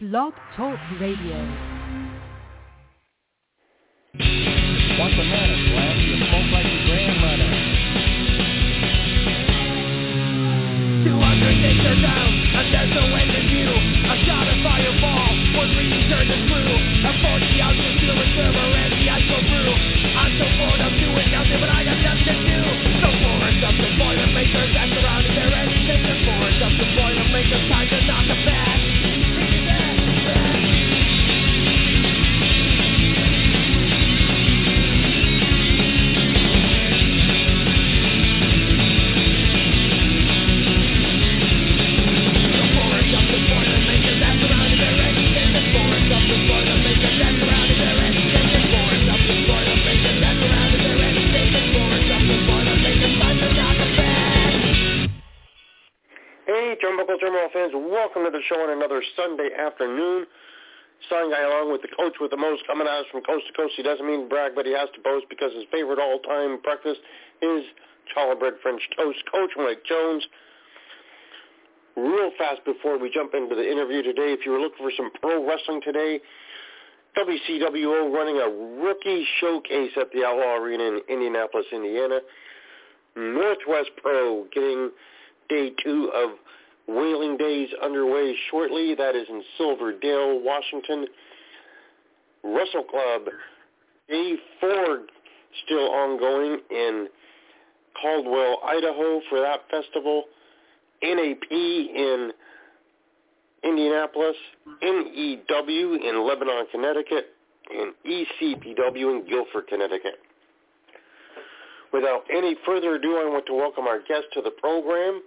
Blog Talk Radio. Once a man is glad you spoke like your grandmother. Two Undertaker down, a death away to you. A shot of fireball, one reading turned to screw. A 40 ounce of silver server and the ISO brew. I'm so bored of doing nothing, but I got nothing to do. So forwards up the Boilermakers, after out of their anything. The forwards up the Boilermakers, time to knock them back. Terminal fans, welcome to the show on another Sunday afternoon. Starting along with the coach with the most, coming at us from coast to coast. He doesn't mean brag, but he has to boast because his favorite all-time breakfast is Chalibred French Toast. Coach Mike Jones. Real fast before we jump into the interview today, if you were looking for some pro wrestling today, WCWO running a rookie showcase at the Alha Arena in Indianapolis, Indiana. Northwest Pro getting day two of Wailing Days underway shortly. That is in Silverdale, Washington. Wrestle Club, day four, still ongoing in Caldwell, Idaho for that festival. NAP in Indianapolis. NEW in Lebanon, Connecticut. And ECPW in Guilford, Connecticut. Without any further ado, I want to welcome our guest to the program.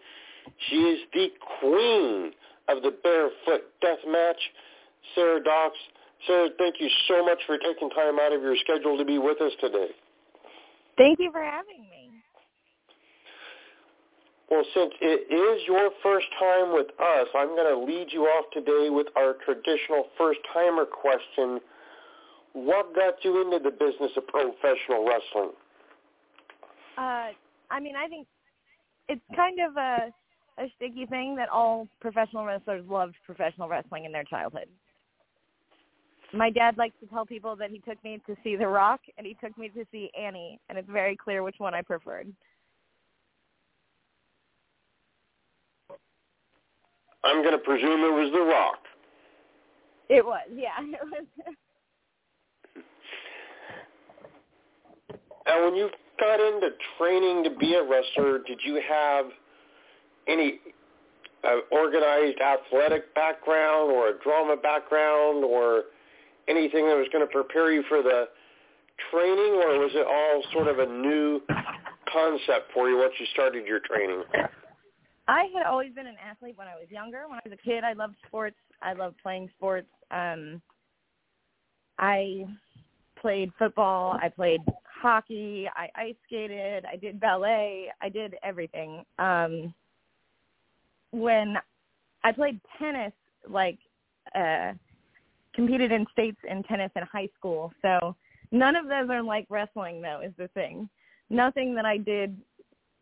She is the queen of the barefoot death match, Sarah Dox. Sarah, thank you so much for taking time out of your schedule to be with us today. Thank you for having me. Well, since it is your first time with us, I'm going to lead you off today with our traditional first-timer question. What got you into the business of professional wrestling? I think it's kind of a sticky thing that all professional wrestlers loved professional wrestling in their childhood. My dad likes to tell people that he took me to see The Rock and he took me to see Annie, and it's very clear which one I preferred. I'm going to presume it was The Rock. It was, yeah. It was. And when you got into training to be a wrestler, did you have any organized athletic background or a drama background or anything that was going to prepare you for the training, or was it all sort of a new concept for you once you started your training? I had always been an athlete when I was younger. When I was a kid, I loved sports. I loved playing sports. I played football. I played hockey. I ice skated. I did ballet. I did everything. When I played tennis, competed in states in tennis in high school. So none of those are like wrestling, though, is the thing. Nothing that I did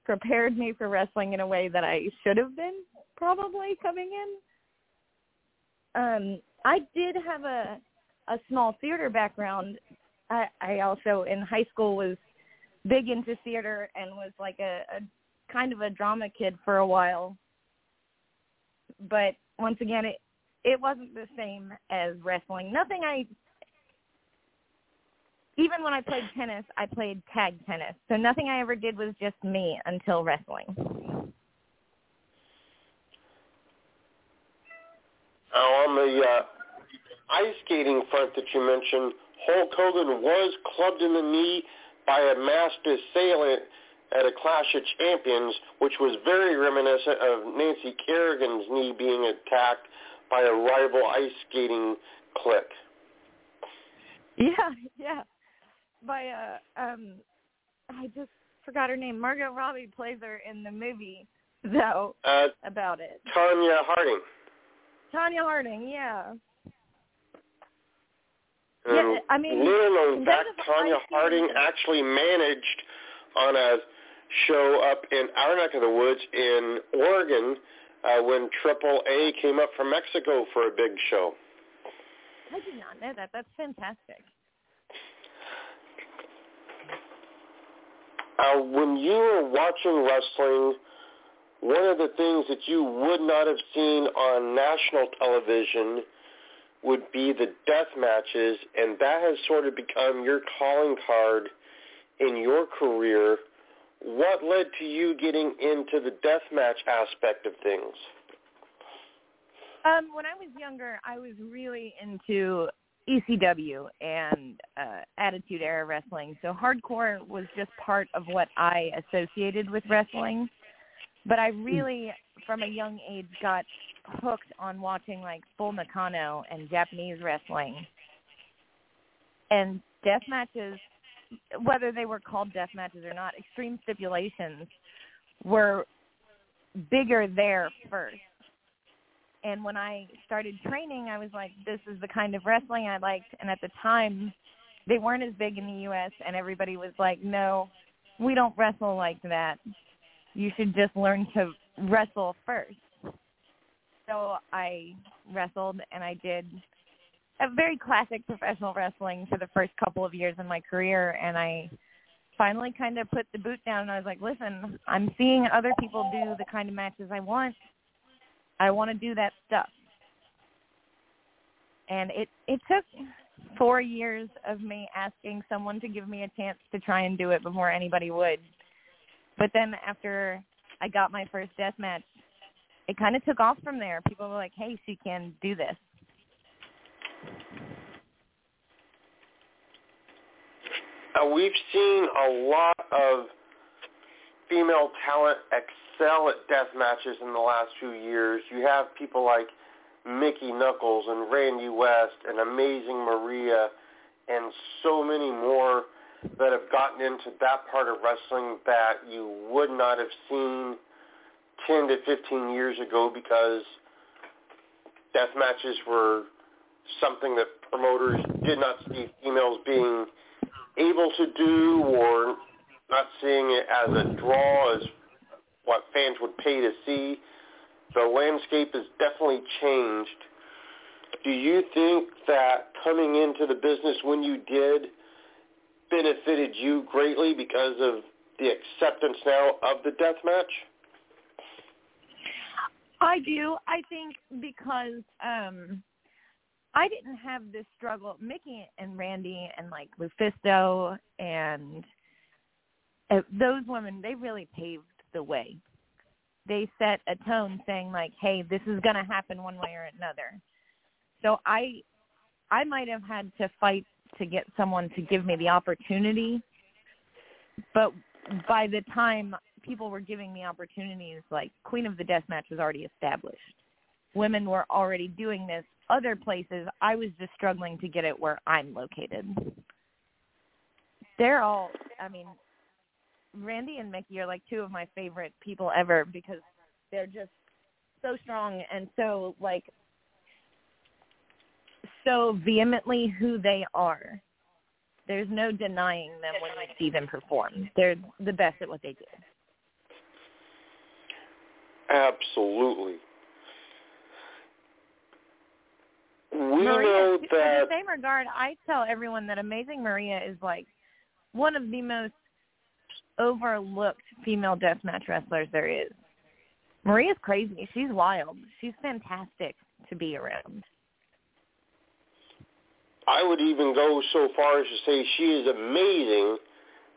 prepared me for wrestling in a way that I should have been probably coming in. I did have a small theater background. I also in high school was big into theater and was like a kind of a drama kid for a while. But once again, it wasn't the same as wrestling. Even when I played tennis, I played tag tennis. So nothing I ever did was just me until wrestling. On the ice skating front that you mentioned, Hulk Hogan was clubbed in the knee by a masked assailant at a Clash of Champions, which was very reminiscent of Nancy Kerrigan's knee being attacked by a rival ice skating clique. Yeah. By I just forgot her name. Margot Robbie plays her in the movie, though, about it. Tanya Harding, yeah. Yeah, I mean, little known fact, Tanya Harding actually managed on a show up in our neck of the woods in Oregon when AAA came up from Mexico for a big show. I did not know that. That's fantastic. When you were watching wrestling, one of the things that you would not have seen on national television would be the death matches, and that has sort of become your calling card in your career. What led to you getting into the deathmatch aspect of things? When I was younger, I was really into ECW and Attitude Era Wrestling. So hardcore was just part of what I associated with wrestling. But I really, from a young age, got hooked on watching, like, full Nakano and Japanese wrestling. And death matches, whether they were called death matches or not, extreme stipulations were bigger there first. And when I started training, I was like, this is the kind of wrestling I liked. And at the time, they weren't as big in the U.S., and everybody was like, no, we don't wrestle like that. You should just learn to wrestle first. So I wrestled, and I did a very classic professional wrestling for the first couple of years in my career, and I finally kind of put the boot down, and I was like, listen, I'm seeing other people do the kind of matches I want. I want to do that stuff. And it took 4 years of me asking someone to give me a chance to try and do it before anybody would. But then after I got my first death match, it kind of took off from there. People were like, hey, she can do this. We've seen a lot of female talent excel at death matches in the last few years. You have people like Mickey Knuckles and Randy West and Amazing Maria and so many more that have gotten into that part of wrestling that you would not have seen 10 to 15 years ago because death matches were something that promoters did not see females being able to do, or not seeing it as a draw as what fans would pay to see. The landscape has definitely changed. Do you think that coming into the business when you did benefited you greatly because of the acceptance now of the death match? I do. I think because I didn't have this struggle. Mickey and Randy and, like, Lufisto and those women, they really paved the way. They set a tone saying, like, hey, this is going to happen one way or another. So I might have had to fight to get someone to give me the opportunity, but by the time people were giving me opportunities, like, Queen of the Deathmatch was already established. Women were already doing this other places. I was just struggling to get it where I'm located. They're all, I mean, Randy and Mickey are like two of my favorite people ever because they're just so strong and so, like, so vehemently who they are. There's no denying them when you see them perform. They're the best at what they do. Absolutely. Maria, in the same regard, I tell everyone that Amazing Maria is, like, one of the most overlooked female deathmatch wrestlers there is. Maria's crazy. She's wild. She's fantastic to be around. I would even go so far as to say she is amazing,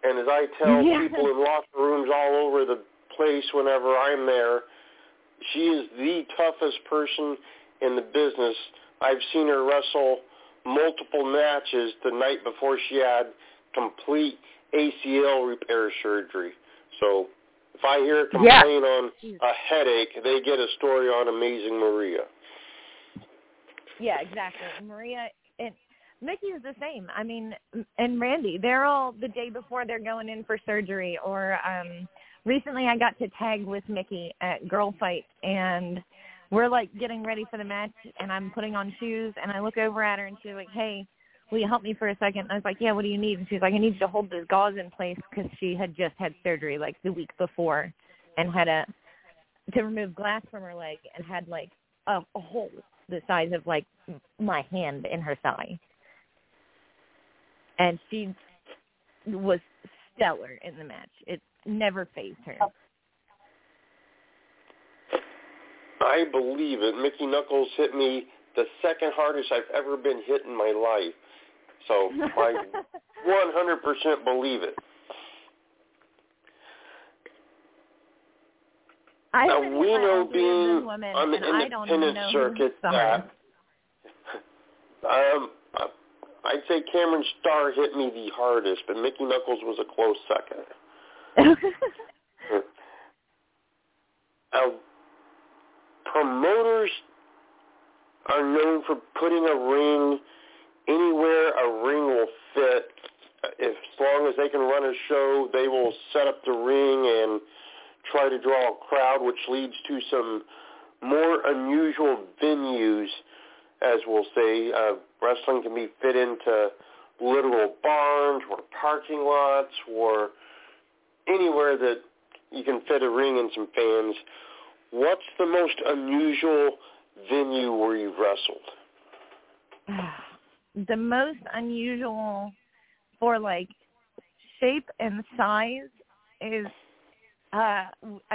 and as I tell people in locker rooms all over the place whenever I'm there, she is the toughest person in the business. I've seen her wrestle multiple matches the night before she had complete ACL repair surgery. So if I hear her complain on a headache, they get a story on Amazing Maria. Yeah, exactly. Maria and Mickey is the same. I mean, and Randy, they're all the day before they're going in for surgery. Or recently I got to tag with Mickey at Girl Fight, and we're, like, getting ready for the match, and I'm putting on shoes, and I look over at her, and she's like, hey, will you help me for a second? And I was like, yeah, what do you need? And she's like, I need you to hold the gauze in place because she had just had surgery, like, the week before and had to remove glass from her leg and had, like, a hole the size of, like, my hand in her thigh. And she was stellar in the match. It never fazed her. I believe it. Mickey Knuckles hit me the second hardest I've ever been hit in my life. So I 100% believe it. Now, we know being on the independent circuit that I'd say Cameron Starr hit me the hardest, but Mickey Knuckles was a close second. Promoters are known for putting a ring anywhere a ring will fit. As long as they can run a show, they will set up the ring and try to draw a crowd, which leads to some more unusual venues, as we'll say. Wrestling can be fit into literal barns or parking lots or anywhere that you can fit a ring and some fans. What's the most unusual venue where you've wrestled? The most unusual for, like, shape and size is I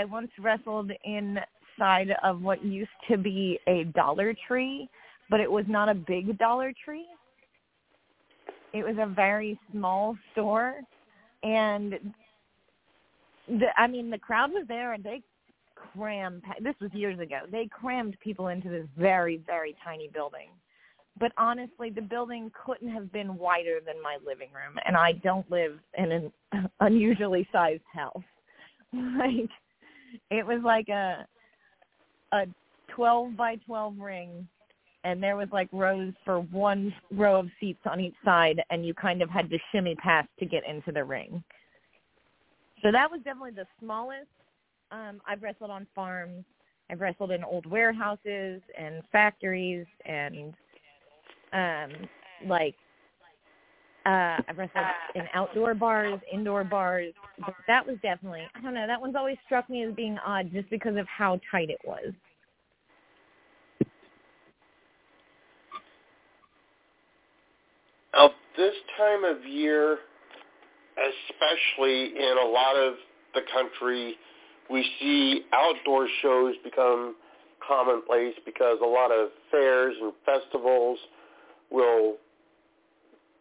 once wrestled inside of what used to be a Dollar Tree, but it was not a big Dollar Tree. It was a very small store, and the crowd was there, and they crammed. This was years ago. They crammed people into this very, very tiny building. But honestly, the building couldn't have been wider than my living room, and I don't live in an unusually sized house. Like, it was like a 12 by 12 ring, and there was like rows for one row of seats on each side, and you kind of had to shimmy past to get into the ring. So that was definitely the smallest. I've wrestled on farms. I've wrestled in old warehouses and factories, and I've wrestled in outdoor bars, indoor bars. But that was definitely, I don't know, that one's always struck me as being odd just because of how tight it was. Now, this time of year, especially in a lot of the country, we see outdoor shows become commonplace because a lot of fairs and festivals will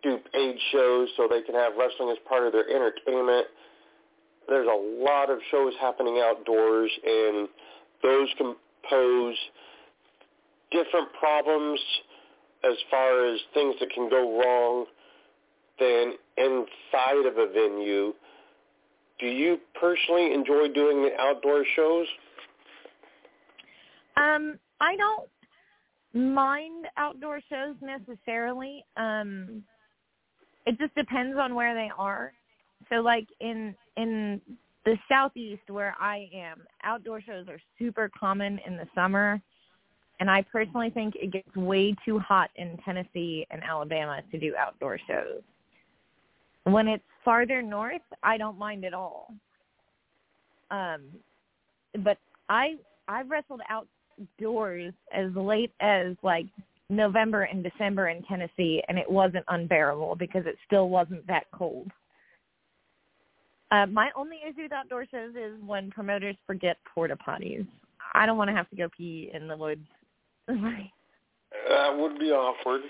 do paid shows so they can have wrestling as part of their entertainment. There's a lot of shows happening outdoors, and those can pose different problems as far as things that can go wrong than inside of a venue. Do you personally enjoy doing the outdoor shows? I don't mind outdoor shows necessarily. It just depends on where they are. So, like, in the southeast where I am, outdoor shows are super common in the summer, and I personally think it gets way too hot in Tennessee and Alabama to do outdoor shows. When it's farther north, I don't mind at all. But I've wrestled outdoors as late as, like, November and December in Tennessee, and it wasn't unbearable because it still wasn't that cold. My only issue with outdoor shows is when promoters forget porta potties. I don't want to have to go pee in the woods. That would be awkward.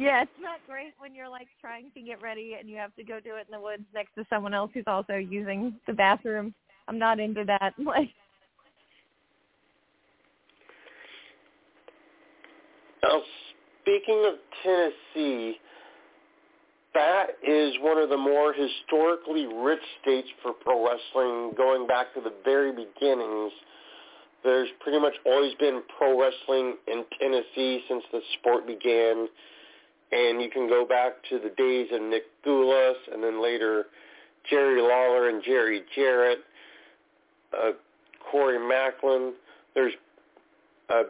Yeah, it's not great when you're, like, trying to get ready and you have to go do it in the woods next to someone else who's also using the bathroom. I'm not into that. Now, speaking of Tennessee, that is one of the more historically rich states for pro wrestling. Going back to the very beginnings, there's pretty much always been pro wrestling in Tennessee since the sport began. And you can go back to the days of Nick Goulas and then later Jerry Lawler and Jerry Jarrett, Corey Macklin. There's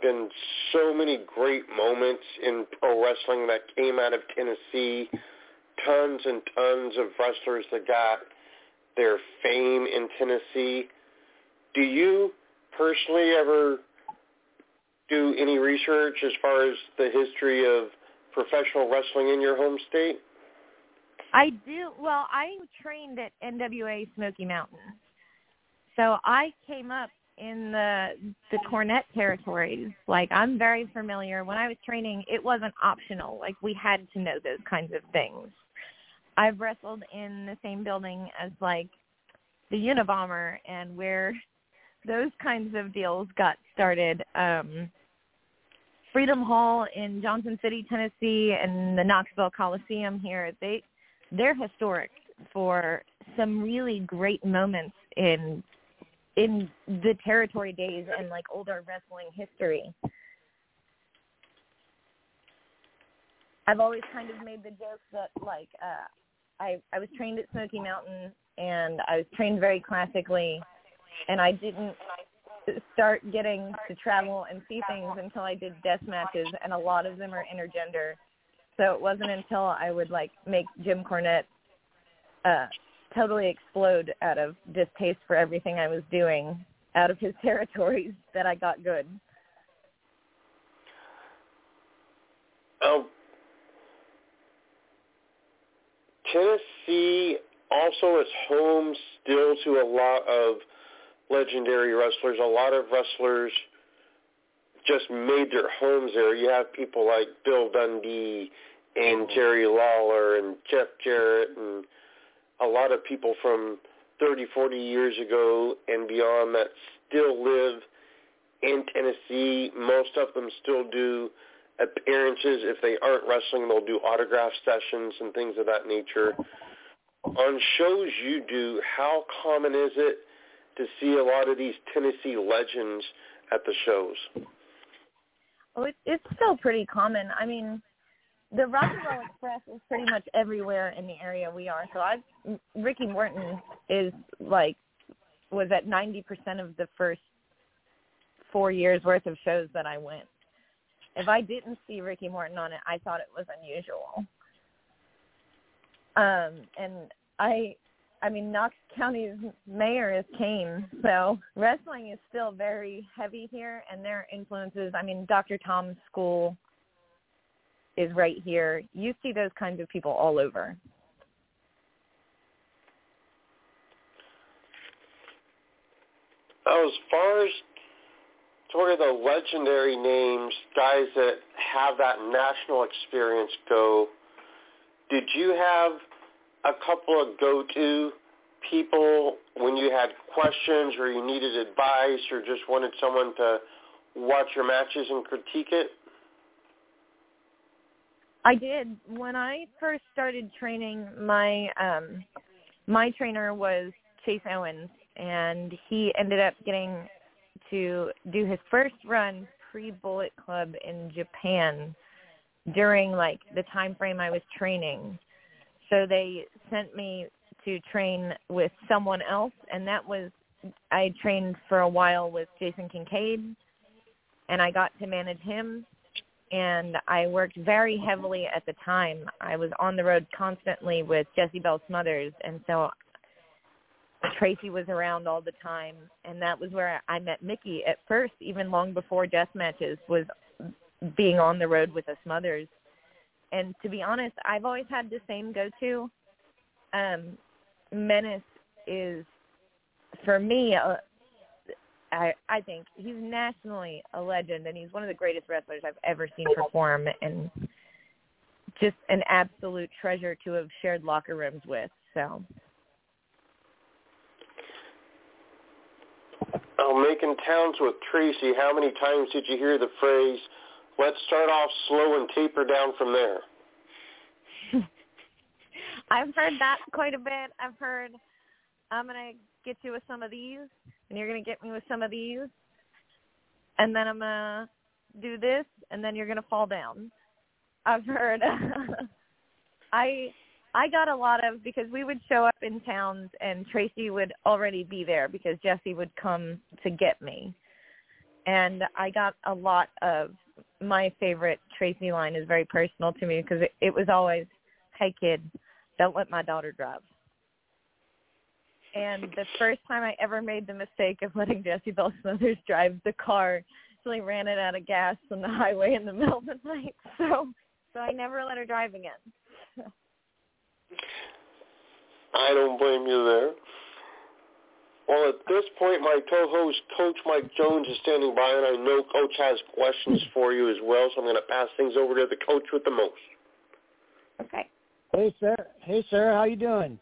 been so many great moments in pro wrestling that came out of Tennessee. Tons and tons of wrestlers that got their fame in Tennessee. Do you personally ever do any research as far as the history of professional wrestling in your home state? I do. Well, I trained at NWA Smoky Mountain. So I came up in the Cornette territories. Like, I'm very familiar. When I was training, it wasn't optional. Like, we had to know those kinds of things. I've wrestled in the same building as, like, the Unabomber and where those kinds of deals got started. Freedom Hall in Johnson City, Tennessee, and the Knoxville Coliseum here, they're historic for some really great moments in the territory days and, like, older wrestling history. I've always kind of made the joke that, like, I was trained at Smoky Mountain, and I was trained very classically, and I didn't start getting to travel and see things until I did death matches, and a lot of them are intergender. So it wasn't until I would, like, make Jim Cornette totally explode out of distaste for everything I was doing out of his territories that I got good. Tennessee also is home still to a lot of legendary wrestlers. A lot of wrestlers just made their homes there. You have people like Bill Dundee and Jerry Lawler and Jeff Jarrett and a lot of people from 30, 40 years ago and beyond that still live in Tennessee. Most of them still do appearances. If they aren't wrestling, they'll do autograph sessions and things of that nature. On shows you do, how common is it to see a lot of these Tennessee legends at the shows? Oh, it's still pretty common. I mean, the Rock and Roll Express is pretty much everywhere in the area we are. So Ricky Morton was at 90% of the first 4 years worth of shows that I went. If I didn't see Ricky Morton on it, I thought it was unusual. And I mean, Knox County's mayor is Kane, so wrestling is still very heavy here, and their influences, I mean, Dr. Tom's school is right here. You see those kinds of people all over. As far as sort of the legendary names, guys that have that national experience go, did you have a couple of go-to people when you had questions or you needed advice or just wanted someone to watch your matches and critique it? I did. When I first started training, my trainer was Chase Owens, and he ended up getting to do his first run pre-Bullet Club in Japan during, like, the time frame I was training. So they sent me to train with someone else, and I trained for a while with Jason Kincaid, and I got to manage him, and I worked very heavily at the time. I was on the road constantly with Jessie Belle Smothers, and so Tracy was around all the time, and that was where I met Mickey at first, even long before death matches, was being on the road with us Smothers. And to be honest, I've always had the same go-to. Menace is, for me, I think he's nationally a legend, and he's one of the greatest wrestlers I've ever seen perform, and just an absolute treasure to have shared locker rooms with. So, making towns with Tracy, how many times did you hear the phrase, "Let's start off slow and taper down from there"? I've heard that quite a bit. I've heard, "I'm going to get you with some of these, and you're going to get me with some of these, and then I'm going to do this, and then you're going to fall down." I've heard. I got a lot of, because we would show up in towns, and Tracy would already be there because Jessie would come to get me. And I got a lot of, my favorite Tracy line is very personal to me because it was always, "Hey, kid, don't let my daughter drive." And the first time I ever made the mistake of letting Jessie Belle Smothers drive the car, basically ran it out of gas on the highway in the middle of the night, so I never let her drive again. I don't blame you there. Well, at this point, my co-host, Coach Mike Jones, is standing by, and I know Coach has questions for you as well, so I'm going to pass things over to the coach with the most. Okay. Hey, Sarah, how you doing?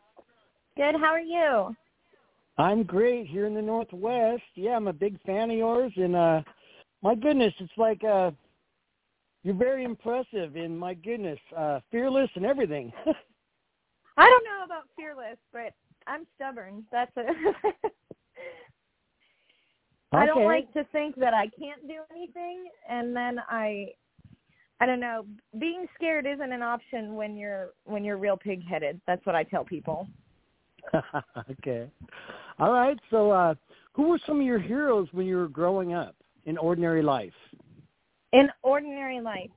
Good. How are you? I'm great here in the Northwest. Yeah, I'm a big fan of yours, and my goodness, it's like you're very impressive, and my goodness, fearless and everything. I don't know about fearless, but I'm stubborn. That's it. I don't like to think that I can't do anything, and then I don't know. Being scared isn't an option when you're real pig-headed. That's what I tell people. Okay. All right. So, who were some of your heroes when you were growing up in ordinary life? In ordinary life,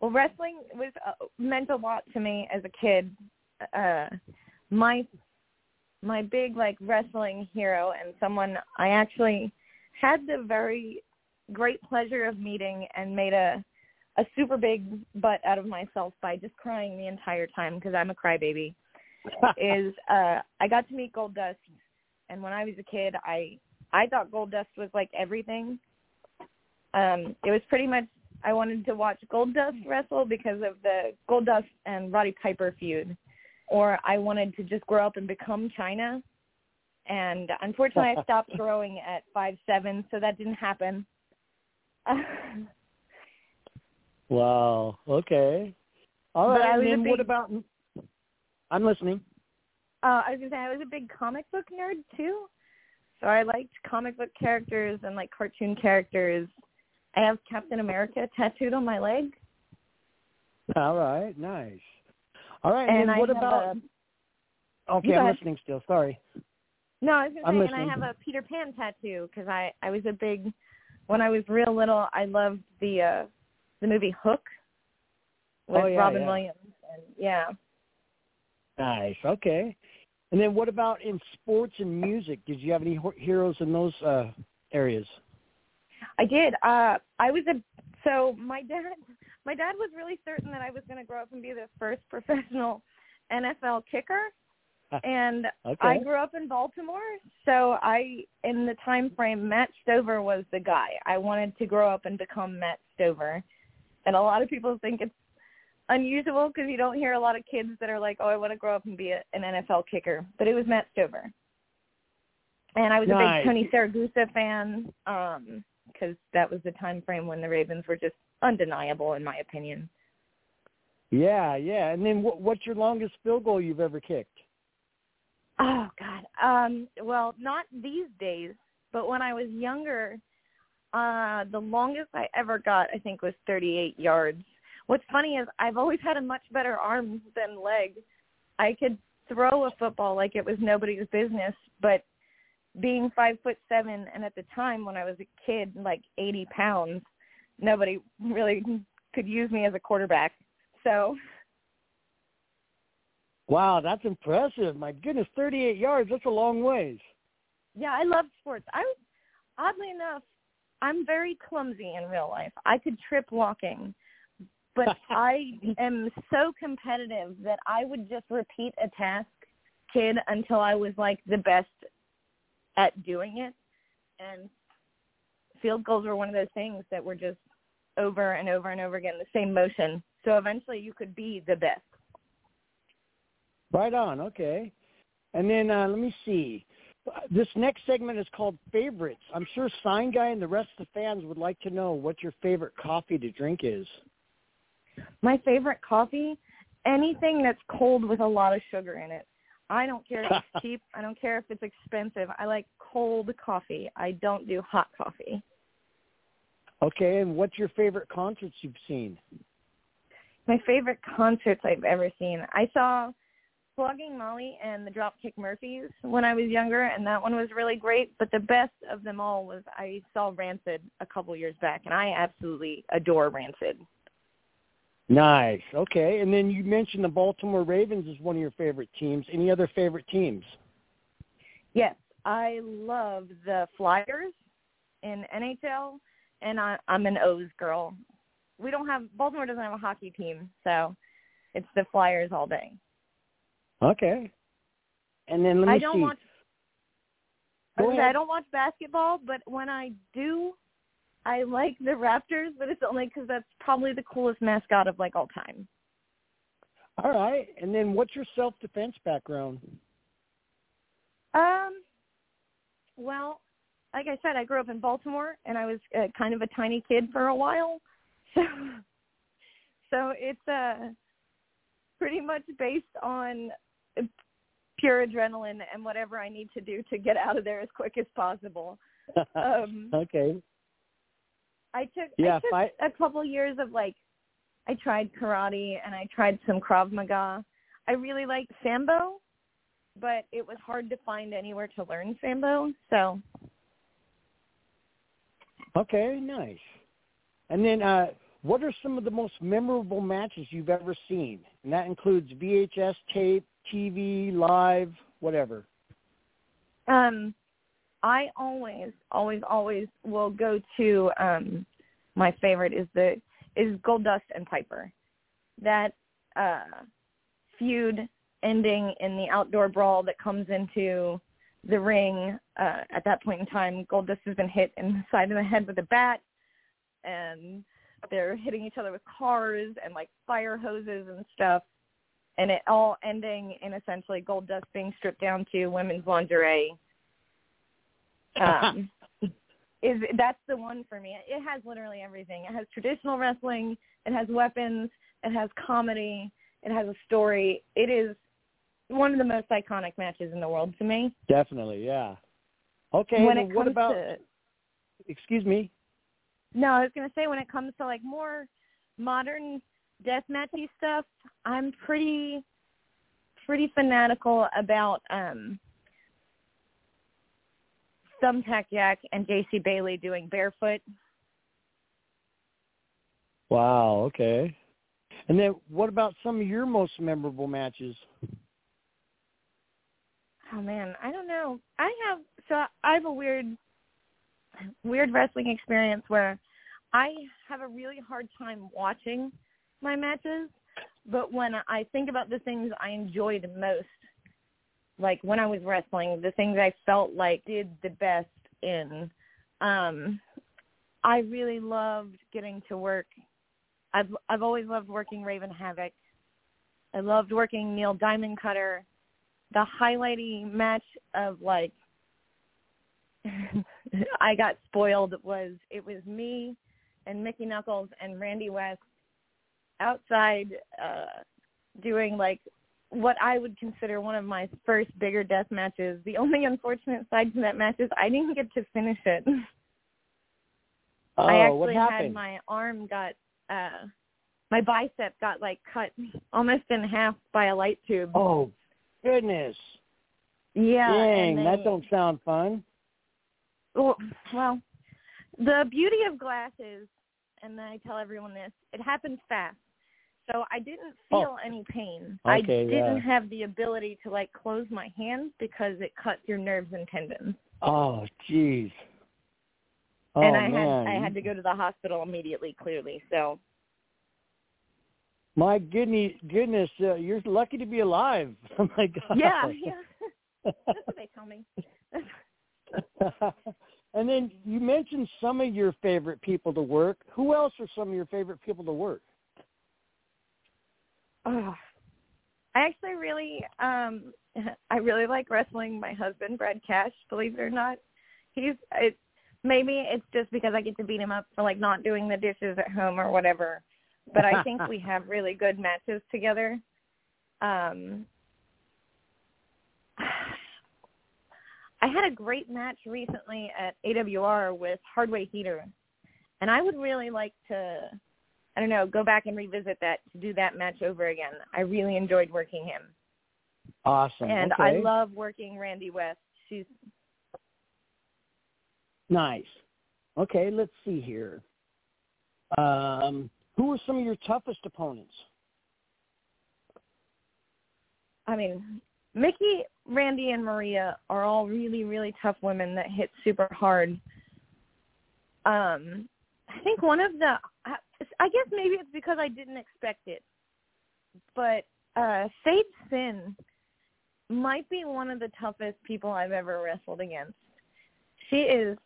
well, wrestling was meant a lot to me as a kid. My big, like, wrestling hero and someone I actually had the very great pleasure of meeting and made a super big butt out of myself by just crying the entire time because I'm a crybaby, is I got to meet Goldust. And when I was a kid, I thought Goldust was, like, everything. It was pretty much I wanted to watch Goldust wrestle because of the Goldust and Roddy Piper feud, or I wanted to just grow up and become China. And unfortunately, I stopped growing at 5'7", so that didn't happen. Wow. Okay. All right. I'm listening. I was going to say, I was a big comic book nerd, too. So I liked comic book characters and, like, cartoon characters. I have Captain America tattooed on my leg. All right, nice. All right, and what about... Okay, I'm listening still, sorry. No, I was going to say, and I have a Peter Pan tattoo, because I was a big... When I was real little, I loved the movie Hook with Robin Williams. And, yeah. Nice, okay. And then what about in sports and music? Did you have any heroes in those areas? I did. So my dad was really certain that I was going to grow up and be the first professional NFL kicker, and okay. I grew up in Baltimore, so in the time frame, Matt Stover was the guy. I wanted to grow up and become Matt Stover, and a lot of people think it's unusual because you don't hear a lot of kids that are like, oh, I want to grow up and be an NFL kicker, but it was Matt Stover, and I was a big Tony Saragusa fan, because that was the time frame when the Ravens were just undeniable, in my opinion. Yeah. And then what's your longest field goal you've ever kicked? Oh, God. Well, not these days, but when I was younger, the longest I ever got, I think, was 38 yards. What's funny is I've always had a much better arm than leg. I could throw a football like it was nobody's business, but being 5'7", and at the time when I was a kid, like 80 pounds, nobody really could use me as a quarterback. So. Wow, that's impressive. My goodness, 38 yards, that's a long ways. Yeah, I love sports. Oddly enough, I'm very clumsy in real life. I could trip walking, but I am so competitive that I would just repeat a task, kid, until I was like the best at doing it, and field goals were one of those things that were just over and over and over again, the same motion. So eventually you could be the best. Right on, okay. And then let me see. This next segment is called Favorites. I'm sure Sign Guy and the rest of the fans would like to know what your favorite coffee to drink is. My favorite coffee? Anything that's cold with a lot of sugar in it. I don't care if it's cheap. I don't care if it's expensive. I like cold coffee. I don't do hot coffee. Okay, and what's your favorite concerts you've seen? My favorite concerts I've ever seen. I saw Flogging Molly and the Dropkick Murphys when I was younger, and that one was really great. But the best of them all was I saw Rancid a couple years back, and I absolutely adore Rancid. Nice. Okay. And then you mentioned the Baltimore Ravens is one of your favorite teams. Any other favorite teams? Yes. I love the Flyers. in NHL, and I'm an O's girl. Baltimore doesn't have a hockey team, so it's the Flyers all day. Okay. And then I don't watch basketball, but when I do, I like the Raptors, but it's only because that's probably the coolest mascot of, like, all time. All right. And then what's your self-defense background? Well, like I said, I grew up in Baltimore, and I was kind of a tiny kid for a while. So it's pretty much based on pure adrenaline and whatever I need to do to get out of there as quick as possible. Okay. I took a couple years of, like, I tried karate and I tried some Krav Maga. I really liked Sambo, but it was hard to find anywhere to learn Sambo, so. Okay, nice. And then what are some of the most memorable matches you've ever seen? And that includes VHS, tape, TV, live, whatever. I always will go to my favorite is Goldust and Piper. That feud ending in the outdoor brawl that comes into the ring at that point in time, Goldust has been hit in the side of the head with a bat, and they're hitting each other with cars and, like, fire hoses and stuff, and it all ending in essentially Goldust being stripped down to women's lingerie. That's the one for me. It has literally everything. It has traditional wrestling, it has weapons, it has comedy, it has a story. It is one of the most iconic matches in the world to me. Definitely, yeah. Okay, excuse me? No, I was going to say, when it comes to, like, more modern deathmatchy stuff, I'm pretty fanatical about Thumbtack Jack and J.C. Bailey doing barefoot. Wow, okay. And then what about some of your most memorable matches? Oh, man, I don't know. I have a weird wrestling experience where I have a really hard time watching my matches, but when I think about the things I enjoyed most, like when I was wrestling, the things I felt like did the best in. I really loved getting to work. I've always loved working Raven Havoc. I loved working Neil Diamond Cutter. The highlighting match of, like, I got spoiled was me and Mickey Knuckles and Randy West outside doing, like, what I would consider one of my first bigger death matches. The only unfortunate side to that match is I didn't get to finish it. Oh, I actually what happened? Had my arm got, my bicep got, like, cut almost in half by a light tube. Oh, goodness. Yeah. Dang, that don't sound fun. Well, the beauty of glass is, and I tell everyone this, it happened fast. So I didn't feel any pain. Okay, I didn't have the ability to, like, close my hands because it cut your nerves and tendons. Oh, jeez. Oh, and I had to go to the hospital immediately, clearly. So. My goodness, you're lucky to be alive. Oh, my God. Yeah. That's what they tell me. And then you mentioned some of your favorite people to work. Who else are some of your favorite people to work? Oh, I actually really like wrestling my husband, Brad Cash, believe it or not. Maybe it's just because I get to beat him up for, like, not doing the dishes at home or whatever, but I think we have really good matches together. I had a great match recently at AWR with Hardway Heater, and I would really like to go back and revisit that, to do that match over again. I really enjoyed working him. Awesome. And okay. I love working Randy West. She's nice. Okay, let's see here. Who were some of your toughest opponents? I mean, Mickey, Randy, and Maria are all really, really tough women that hit super hard. I think one of the, I guess maybe it's because I didn't expect it, but Sage Sin might be one of the toughest people I've ever wrestled against. She is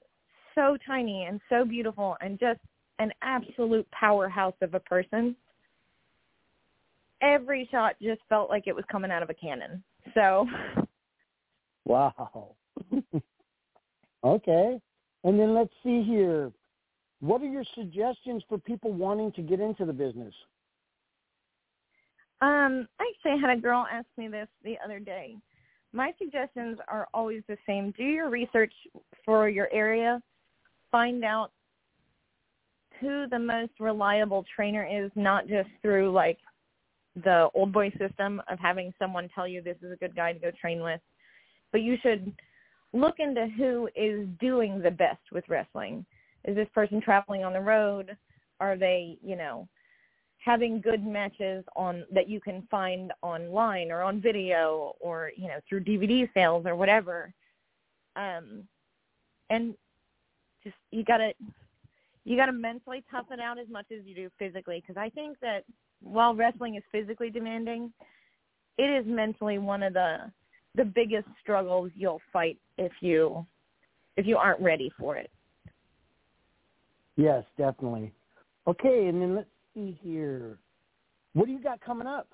so tiny and so beautiful and just an absolute powerhouse of a person. Every shot just felt like it was coming out of a cannon. So. Wow. Okay. And then let's see here. What are your suggestions for people wanting to get into the business? I actually had a girl ask me this the other day. My suggestions are always the same. Do your research for your area. Find out who the most reliable trainer is, not just through, like, the old boy system of having someone tell you this is a good guy to go train with. But you should look into who is doing the best with wrestling. Is this person traveling on the road? Are they, you know, having good matches on that you can find online or on video or, you know, through DVD sales or whatever. And just you gotta mentally tough it out as much as you do physically, because I think that while wrestling is physically demanding, it is mentally one of the biggest struggles you'll fight if you aren't ready for it. Yes, definitely. Okay, and then let's see here. What do you got coming up?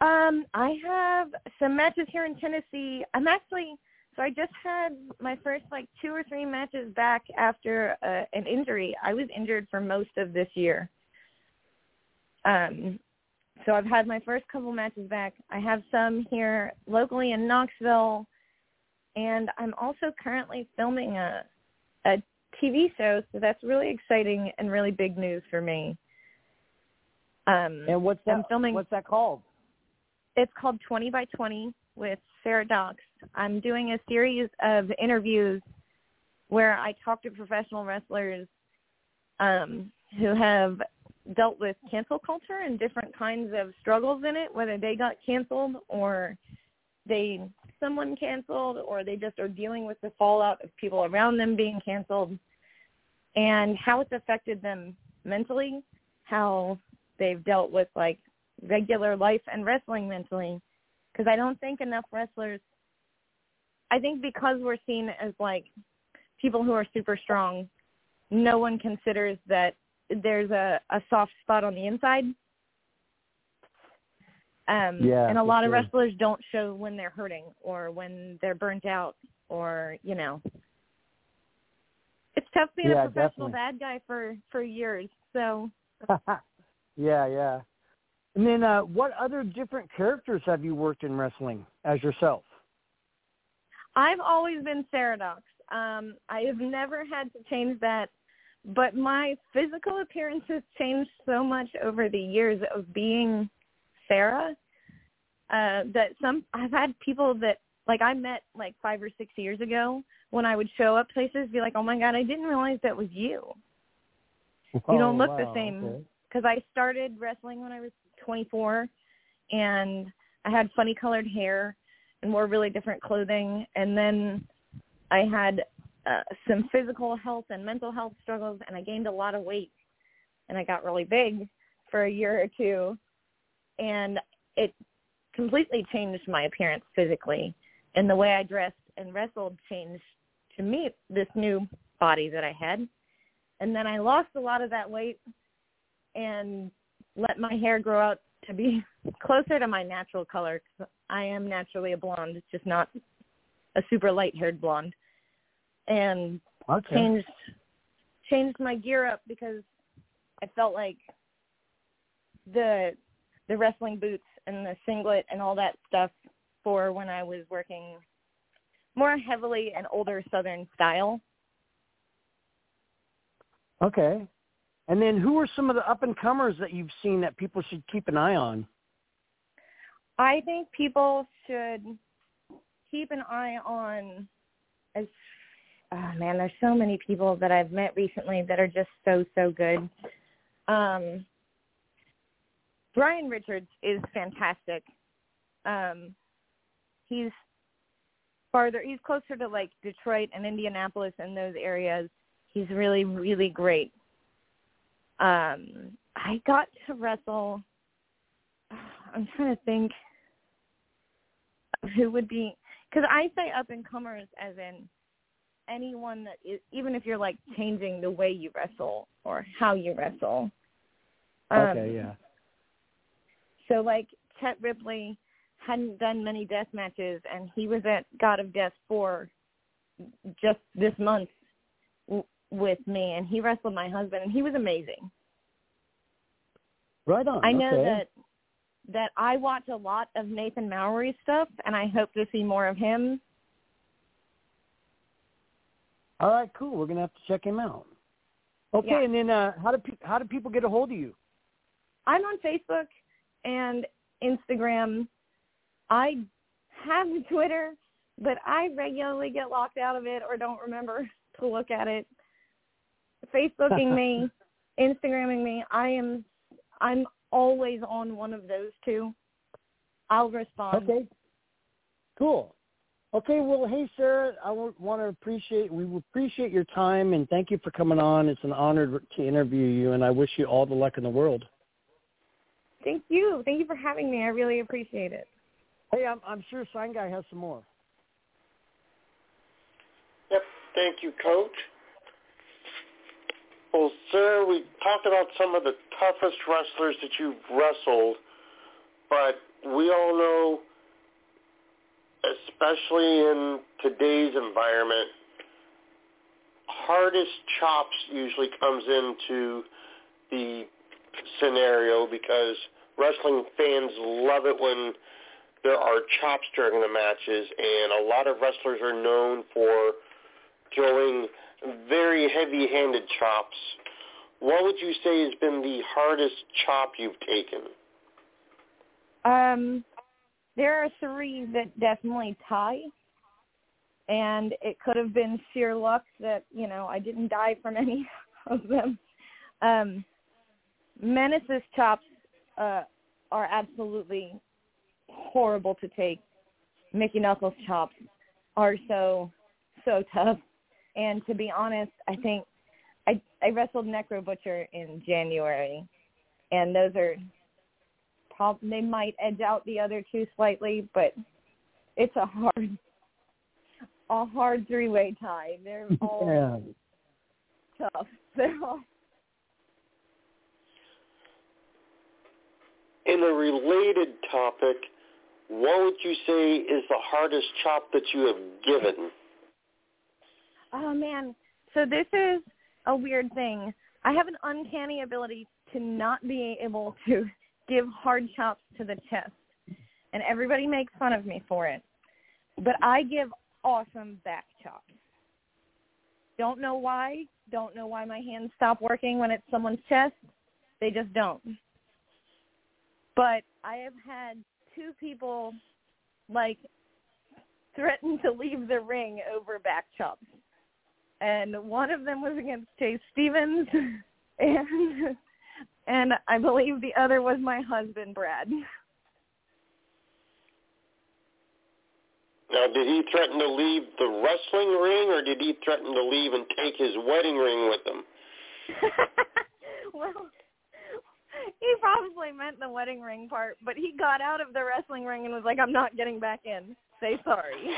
I have some matches here in Tennessee. I just had my first, like, 2 or 3 matches back after an injury. I was injured for most of this year. So I've had my first couple matches back. I have some here locally in Knoxville, and I'm also currently filming a TV show, so that's really exciting and really big news for me. And what's that? I'm filming, what's that called? It's called 20 by 20 with Sarah Dox. I'm doing a series of interviews where I talk to professional wrestlers who have dealt with cancel culture and different kinds of struggles in it, whether they got canceled or someone canceled, or they just are dealing with the fallout of people around them being canceled, and how it's affected them mentally, how they've dealt with, like, regular life and wrestling mentally. Because I don't think enough wrestlers, I think because we're seen as, like, people who are super strong, no one considers that there's a soft spot on the inside. And a lot of wrestlers don't show when they're hurting or when they're burnt out or, you know. It's tough being a professional bad guy for years, so. Yeah. And then what other different characters have you worked in wrestling as yourself? I've always been Sarah Dox. I have never had to change that. But my physical appearance has changed so much over the years of being Sarah that I've had people that, like, I met, like, 5 or 6 years ago when I would show up places, be like, oh my God, I didn't realize that was you. Oh, you don't look the same. Because I started wrestling when I was 24 and I had funny colored hair and wore really different clothing. And then I had some physical health and mental health struggles, and I gained a lot of weight, and I got really big for a year or two, and it completely changed my appearance physically, and the way I dressed and wrestled changed to meet this new body that I had. And then I lost a lot of that weight and let my hair grow out to be closer to my natural color, 'cause I am naturally a blonde. It's just not a super light-haired blonde. And changed my gear up because I felt like the wrestling boots and the singlet and all that stuff for when I was working more heavily an older Southern style. Okay. And then who are some of the up-and-comers that you've seen that people should keep an eye on? I think people should keep an eye on there's so many people that I've met recently that are just so good. Brian Richards is fantastic. He's closer to, like, Detroit and Indianapolis and those areas, He's really, really great. I got to wrestle, I'm trying to think who would be, because I say up-and-comers as in anyone that is, even if you're, like, changing the way you wrestle or how you wrestle. Okay, yeah. So, like, Chet Ripley hadn't done many death matches, and he was at God of Death 4 just this month with me, and he wrestled my husband, and he was amazing. Right on. I know that I watch a lot of Nathan Mowry stuff, and I hope to see more of him. All right, cool. We're gonna have to check him out. Okay, yeah. And then how do people get a hold of you? I'm on Facebook and Instagram. I have Twitter, but I regularly get locked out of it or don't remember to look at it. Facebooking me, Instagramming me. I'm always on one of those two. I'll respond. Okay. Cool. Okay, well, hey, Sarah, we appreciate your time, and thank you for coming on. It's an honor to interview you, and I wish you all the luck in the world. Thank you. Thank you for having me. I really appreciate it. Hey, I'm sure Sign Guy has some more. Yep, thank you, Coach. Well, Sarah, we talked about some of the toughest wrestlers that you've wrestled, but we all know, especially in today's environment, hardest chops usually comes into the scenario because wrestling fans love it when there are chops during the matches, and a lot of wrestlers are known for throwing very heavy-handed chops. What would you say has been the hardest chop you've taken? There are three that definitely tie, and it could have been sheer luck that, you know, I didn't die from any of them. Menace's chops are absolutely horrible to take. Mickey Knuckles' chops are so tough. And to be honest, I think I wrestled Necro Butcher in January, and those are they might edge out the other two slightly, but it's a hard three-way tie. They're all tough. In a related topic, what would you say is the hardest chop that you have given? Oh, man. So this is a weird thing. I have an uncanny ability to not be able to give hard chops to the chest, and everybody makes fun of me for it. But I give awesome back chops. Don't know why. Don't know why my hands stop working when it's someone's chest. They just don't. But I have had two people, like, threaten to leave the ring over back chops. And one of them was against Chase Stevens, and I believe the other was my husband, Brad. Now, did he threaten to leave the wrestling ring, or did he threaten to leave and take his wedding ring with him? Well, he probably meant the wedding ring part, but he got out of the wrestling ring and was like, I'm not getting back in. Say sorry.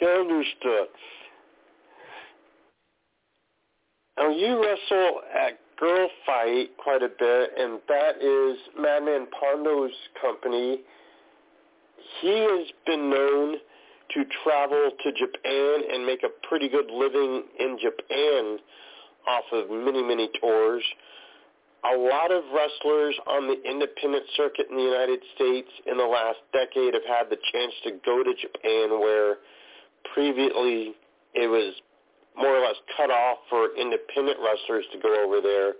Understood. Now, you wrestle at Girl Fight quite a bit, and that is Madman Pondo's company. He has been known to travel to Japan and make a pretty good living in Japan off of many, many tours. A lot of wrestlers on the independent circuit in the United States in the last decade have had the chance to go to Japan, where previously it was more or less cut off for independent wrestlers to go over there.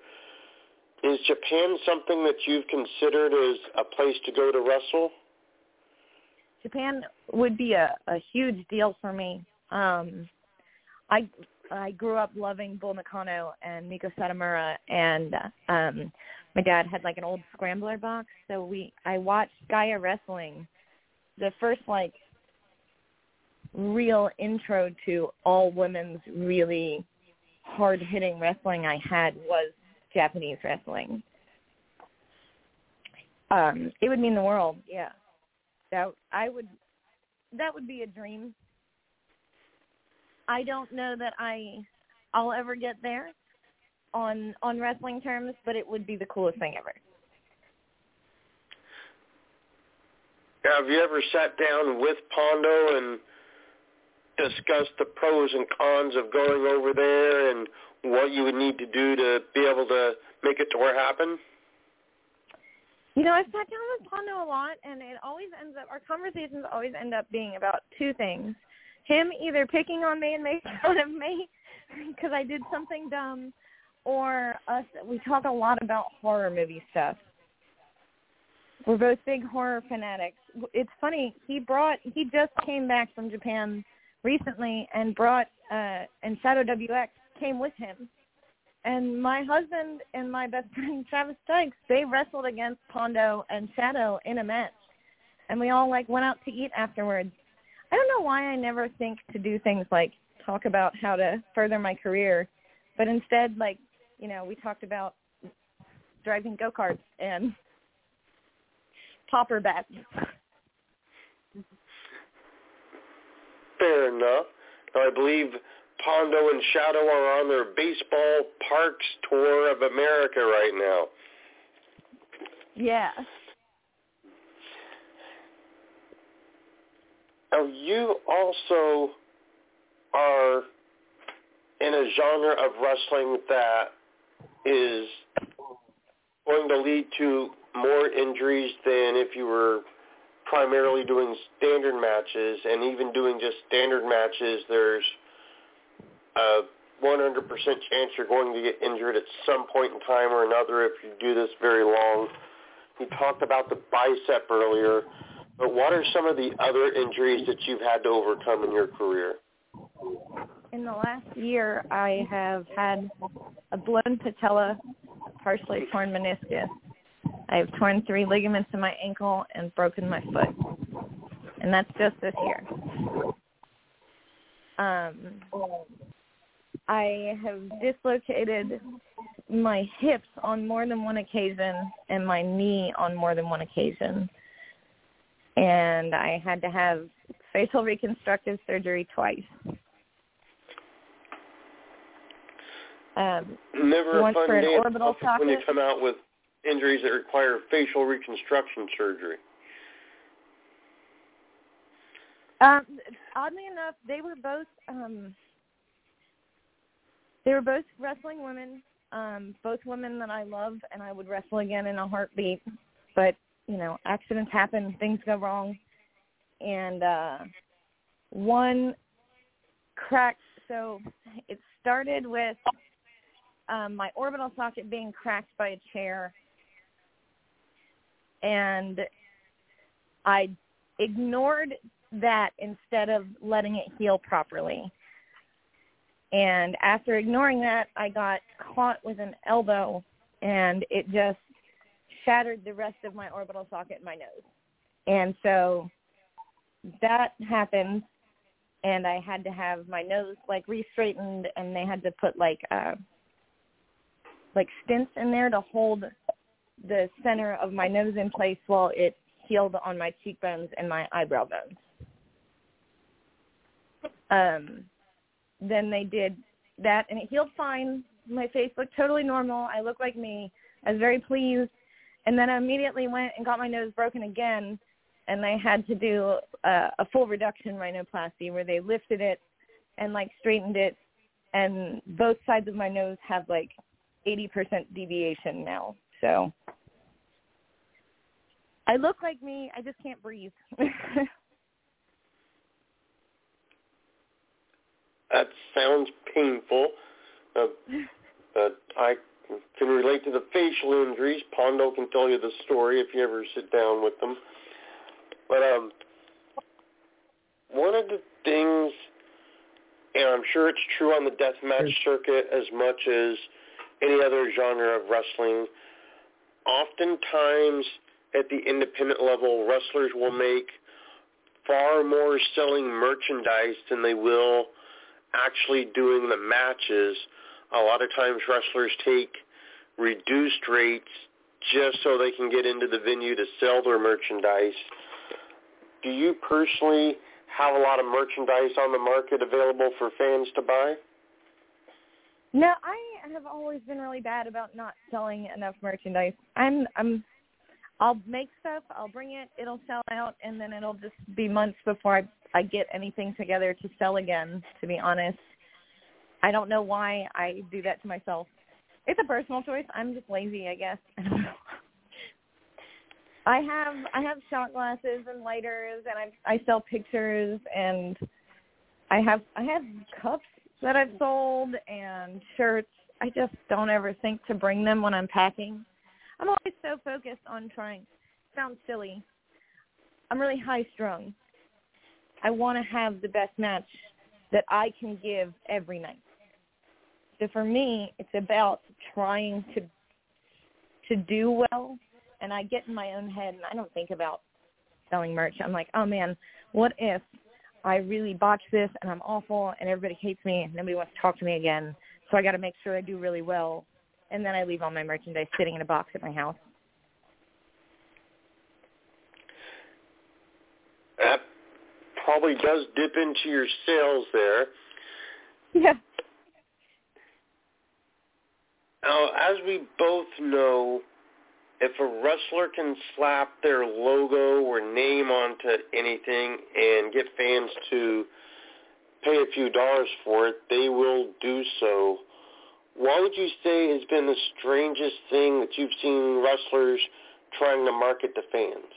Is Japan something that you've considered as a place to go to wrestle? Japan would be a huge deal for me. I grew up loving Bull Nakano and Miko Satomura, and my dad had, like, an old scrambler box, so I watched Gaia Wrestling, the first, like, real intro to all women's really hard-hitting wrestling I had was Japanese wrestling. It would mean the world, yeah. That would be a dream. I don't know that I'll ever get there on wrestling terms, but it would be the coolest thing ever. Now, have you ever sat down with Pondo and discussed the pros and cons of going over there and what you would need to do to be able to make it to where it happened? You know, I've sat down with Pondo a lot, and it always ends up, our conversations always end up being about two things. Him either picking on me and making fun of me because I did something dumb, or us. We talk a lot about horror movie stuff. We're both big horror fanatics. It's funny, he just came back from Japan recently and and Shadow WX came with him. And my husband and my best friend, Travis Dykes, they wrestled against Pondo and Shadow in a match. And we all, went out to eat afterwards. I don't know why I never think to do things like talk about how to further my career, but instead, we talked about driving go-karts and popper bats. Fair enough. Now, I believe Pondo and Shadow are on their baseball parks tour of America right now. Yeah. Now, you also are in a genre of wrestling that is going to lead to more injuries than if you were primarily doing standard matches, and even doing just standard matches, there's a 100% chance you're going to get injured at some point in time or another if you do this very long. We talked about the bicep earlier, but what are some of the other injuries that you've had to overcome in your career? In the last year, I have had a blown patella, partially torn meniscus. I have torn 3 ligaments in my ankle and broken my foot. And that's just this year. I have dislocated my hips on more than one occasion and my knee on more than one occasion. And I had to have facial reconstructive surgery twice. Never a fun day when you come out with injuries that require facial reconstruction surgery. Oddly enough, they were both wrestling women, both women that I love, and I would wrestle again in a heartbeat. But accidents happen, things go wrong, and one cracked. So it started with my orbital socket being cracked by a chair. And I ignored that instead of letting it heal properly. And after ignoring that, I got caught with an elbow, and it just shattered the rest of my orbital socket in my nose. And so that happened, and I had to have my nose, re-straightened, and they had to put, stints in there to hold the center of my nose in place while it healed on my cheekbones and my eyebrow bones. Then they did that, and it healed fine. My face looked totally normal. I looked like me. I was very pleased. And then I immediately went and got my nose broken again, and they had to do a full reduction rhinoplasty where they lifted it and, straightened it, and both sides of my nose have, 80% deviation now. So I look like me. I just can't breathe. That sounds painful. I can relate to the facial injuries. Pondo can tell you the story if you ever sit down with them. But one of the things, and I'm sure it's true on the deathmatch circuit as much as any other genre of wrestling, oftentimes at the independent level, wrestlers will make far more selling merchandise than they will actually doing the matches. A lot of times wrestlers take reduced rates just so they can get into the venue to sell their merchandise. Do you personally have a lot of merchandise on the market available for fans to buy? No, I have always been really bad about not selling enough merchandise. I'll make stuff, I'll bring it, it'll sell out, and then it'll just be months before I get anything together to sell again, to be honest. I don't know why I do that to myself. It's a personal choice. I'm just lazy, I guess. I don't know. I have shot glasses and lighters, and I sell pictures, and I have cups that I've sold and shirts. I just don't ever think to bring them when I'm packing. I'm always so focused on trying. Sounds silly. I'm really high strung. I want to have the best match that I can give every night. So for me, it's about trying to do well. And I get in my own head, and I don't think about selling merch. I'm like, oh, man, what if I really botch this, and I'm awful, and everybody hates me, and nobody wants to talk to me again, so I got to make sure I do really well. And then I leave all my merchandise sitting in a box at my house. That probably does dip into your sales there. Yeah. Now, as we both know, if a wrestler can slap their logo or name onto anything and get fans to pay a few dollars for it, they will do so. What would you say has been the strangest thing that you've seen wrestlers trying to market to fans?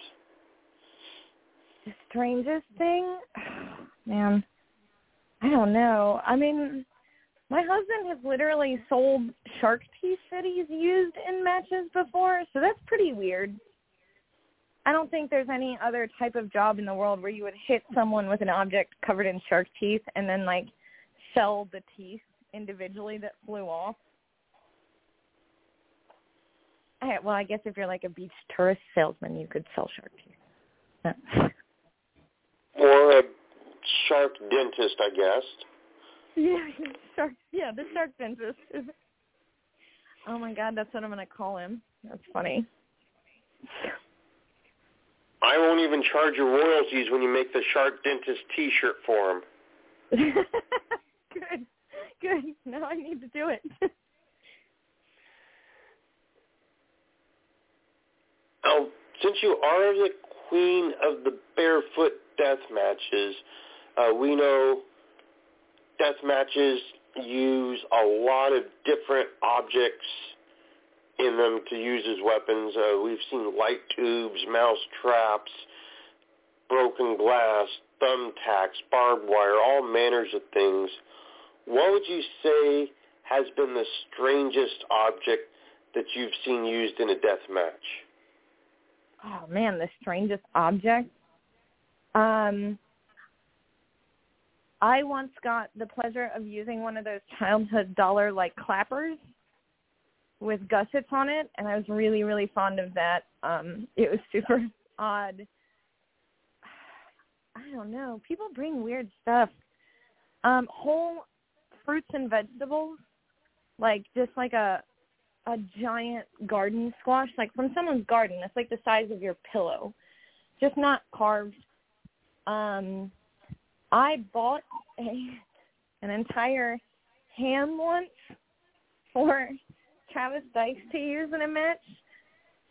The strangest thing? Oh, man, I don't know. I mean, my husband has literally sold shark teeth that he's used in matches before, so that's pretty weird. I don't think there's any other type of job in the world where you would hit someone with an object covered in shark teeth and then, like, sell the teeth individually that flew off. Well, I guess if you're like a beach tourist salesman, you could sell shark teeth. No. Or a shark dentist, I guess. Yeah, shark. Yeah, the shark dentist. Oh my God, that's what I'm gonna call him. That's funny. I won't even charge your royalties when you make the shark dentist T-shirt for him. Good. Good. Now I need to do it. Oh, since you are the queen of the barefoot death matches, we know death matches use a lot of different objects in them to use as weapons. We've seen light tubes, mouse traps, broken glass, thumbtacks, barbed wire, all manners of things. What would you say has been the strangest object that you've seen used in a death match? Oh, man, the strangest object? I once got the pleasure of using one of those childhood dollar-like clappers with gussets on it, and I was really, really fond of that. It was super odd. I don't know. People bring weird stuff. Whole fruits and vegetables, like just like a giant garden squash, like from someone's garden. That's like the size of your pillow, just not carved. I bought an entire ham once for Travis Dykes to use in a match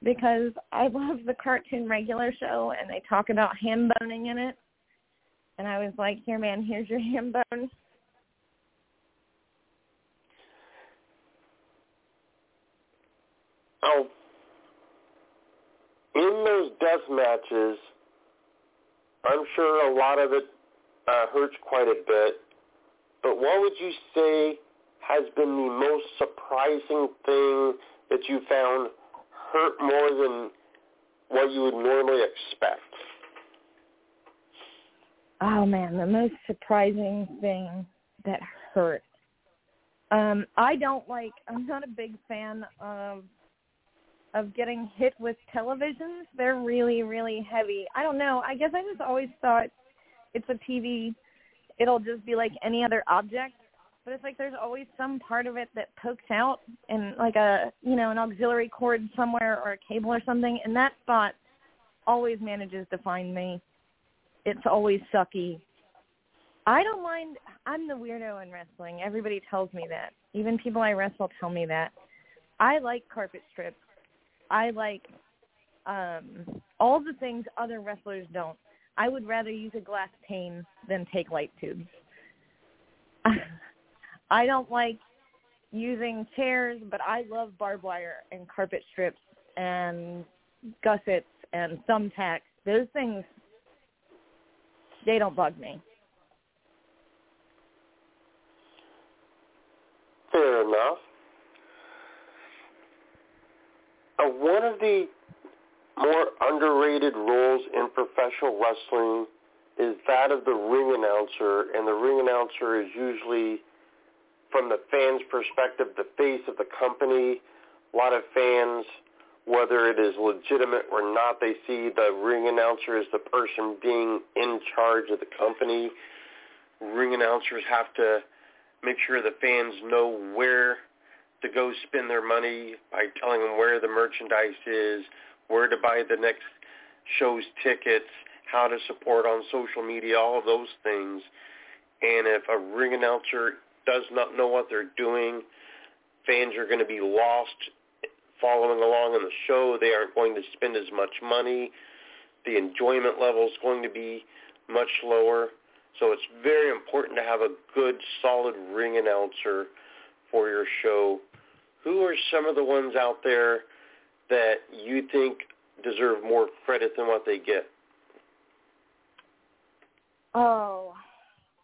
because I love the Cartoon Regular Show, and they talk about ham boning in it. And I was like, here, man, here's your ham bone. Oh, in those death matches, I'm sure a lot of it hurts quite a bit, but what would you say has been the most surprising thing that you found hurt more than what you would normally expect? Oh, man, the most surprising thing that hurt. I'm not a big fan of getting hit with televisions. They're really, really heavy. I don't know. I guess I just always thought it's a TV. It'll just be like any other object. But it's like there's always some part of it that pokes out and like a, you know, an auxiliary cord somewhere or a cable or something. And that spot always manages to find me. It's always sucky. I don't mind. I'm the weirdo in wrestling. Everybody tells me that. Even people I wrestle tell me that. I like carpet strips. I like all the things other wrestlers don't. I would rather use a glass pane than take light tubes. I don't like using chairs, but I love barbed wire and carpet strips and gussets and thumbtacks. Those things, they don't bug me. Fair enough. One of the more underrated roles in professional wrestling is that of the ring announcer, and the ring announcer is usually, from the fans' perspective, the face of the company. A lot of fans, whether it is legitimate or not, they see the ring announcer as the person being in charge of the company. Ring announcers have to make sure the fans know where to go spend their money by telling them where the merchandise is, where to buy the next show's tickets, how to support on social media, all of those things. And if a ring announcer does not know what they're doing, fans are going to be lost following along in the show. They aren't going to spend as much money. The enjoyment level is going to be much lower. So it's very important to have a good, solid ring announcer for your show. Who are some of the ones out there that you think deserve more credit than what they get? Oh,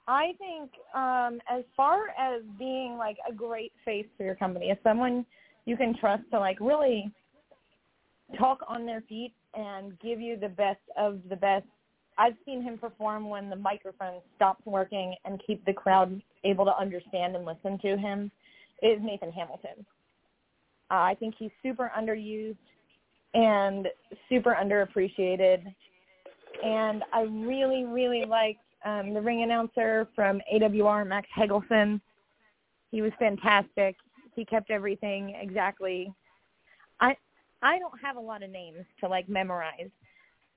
I think as far as being like a great face for your company, as someone you can trust to like really talk on their feet and give you the best of the best. I've seen him perform when the microphone stops working and keep the crowd able to understand and listen to him, is Nathan Hamilton. I think he's super underused and super underappreciated. And I really, really liked the ring announcer from AWR, Max Hegelson. He was fantastic. He kept everything exactly. I don't have a lot of names to, like, memorize.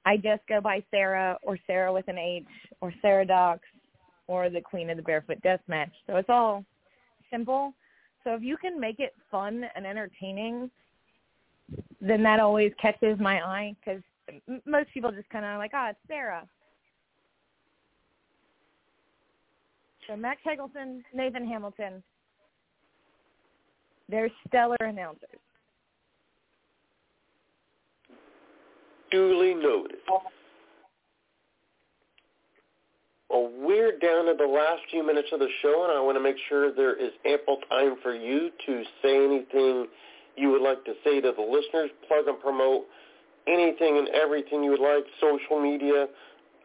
I just go by Sarah or Sarah with an H or Sarah Dox or the Queen of the Barefoot Deathmatch. So it's all simple. So if you can make it fun and entertaining, then that always catches my eye because most people just kind of like, oh, it's Sarah. So Max Hegelson, Nathan Hamilton, they're stellar announcers. Duly noted. Well, we're down to the last few minutes of the show, and I want to make sure there is ample time for you to say anything you would like to say to the listeners, plug and promote anything and everything you would like, social media,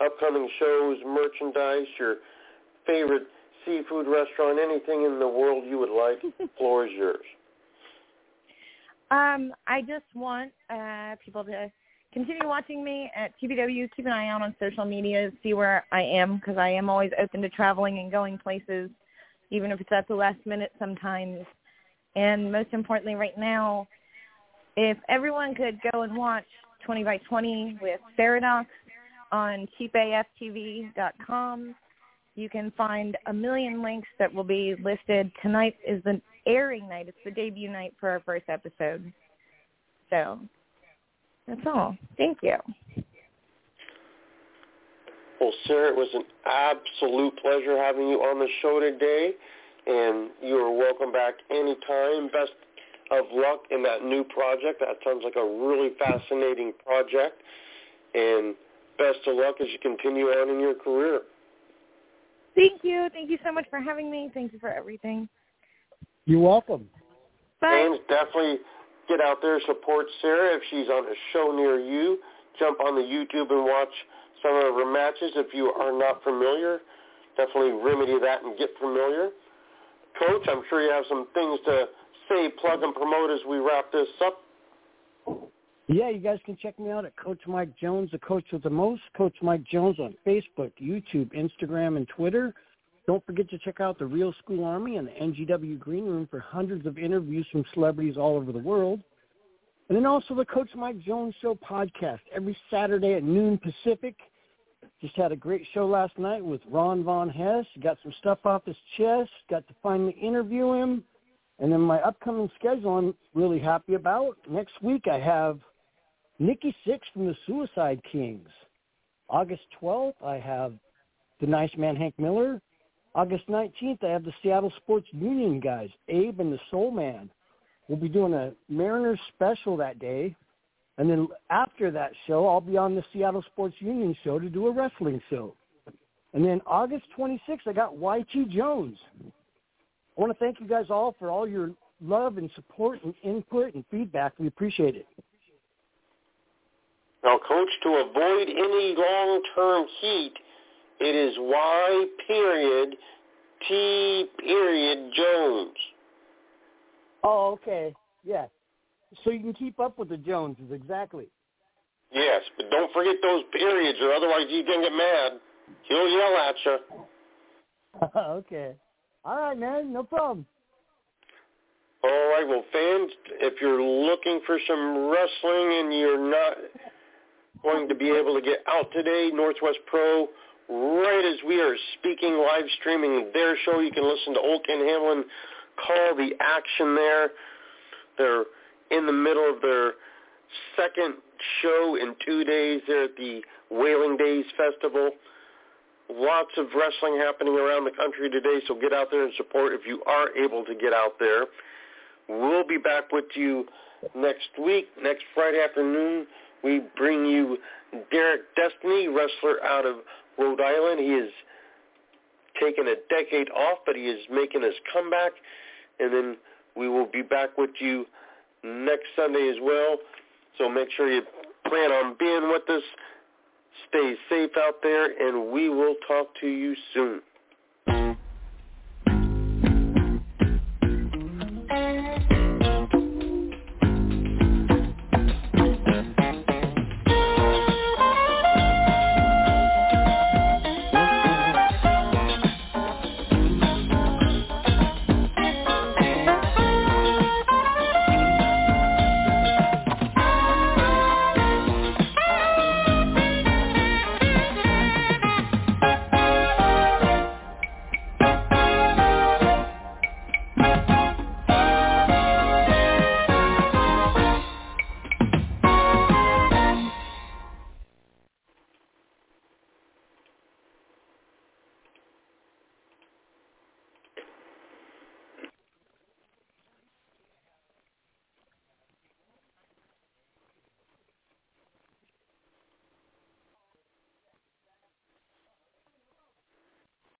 upcoming shows, merchandise, your favorite seafood restaurant, anything in the world you would like. The floor is yours. I just want people to continue watching me at TBW. Keep an eye out on social media. See where I am because I am always open to traveling and going places, even if it's at the last minute sometimes. And most importantly right now, if everyone could go and watch 20 by 20 with Sarah Dox on cheapaftv.com, you can find a million links that will be listed. Tonight is the airing night. It's the debut night for our first episode. So that's all. Thank you. Well, Sarah, it was an absolute pleasure having you on the show today, and you are welcome back anytime. Best of luck in that new project. That sounds like a really fascinating project, and best of luck as you continue on in your career. Thank you. Thank you so much for having me. Thank you for everything. You're welcome. Bye. And definitely get out there, support Sarah if she's on a show near you. Jump on the YouTube and watch some of her matches if you are not familiar. Definitely remedy that and get familiar. Coach, I'm sure you have some things to say, plug, and promote as we wrap this up. Yeah, you guys can check me out at Coach Mike Jones, the coach with the most. Coach Mike Jones on Facebook, YouTube, Instagram, and Twitter. Don't forget to check out the Real School Army and the NGW Green Room for hundreds of interviews from celebrities all over the world. And then also the Coach Mike Jones Show podcast every Saturday at noon Pacific. Just had a great show last night with Ron Von Hess. Got some stuff off his chest. Got to finally interview him. And then my upcoming schedule I'm really happy about. Next week I have Nikki Sixx from the Suicide Kings. August 12th I have the Nice Man Hank Miller. August 19th I have the Seattle Sports Union guys, Abe and the Soul Man. We'll be doing a Mariners special that day. And then after that show, I'll be on the Seattle Sports Union show to do a wrestling show. And then August 26th, I got YT Jones. I want to thank you guys all for all your love and support and input and feedback. We appreciate it. Now, Coach, to avoid any long-term heat, it is Y period T period Jones. Oh, okay. Yeah. So you can keep up with the Joneses, exactly. Yes, but don't forget those periods, or otherwise he's going to get mad. He'll yell at you. Okay. All right, man. No problem. All right. Well, fans, if you're looking for some wrestling and you're not going to be able to get out today, Northwest Pro, right as we are speaking, live streaming their show, you can listen to Oak and Hamlin call the action there. They're in the middle of their second show in 2 days there at the Wailing Days Festival. Lots of wrestling happening around the country today, so get out there and support if you are able to get out there. We'll be back with you next week. Next Friday afternoon, we bring you Derek Destiny, wrestler out of Rhode Island. He has taken a decade off, but he is making his comeback. And then we will be back with you next Sunday as well, so make sure you plan on being with us. Stay safe out there, and we will talk to you soon.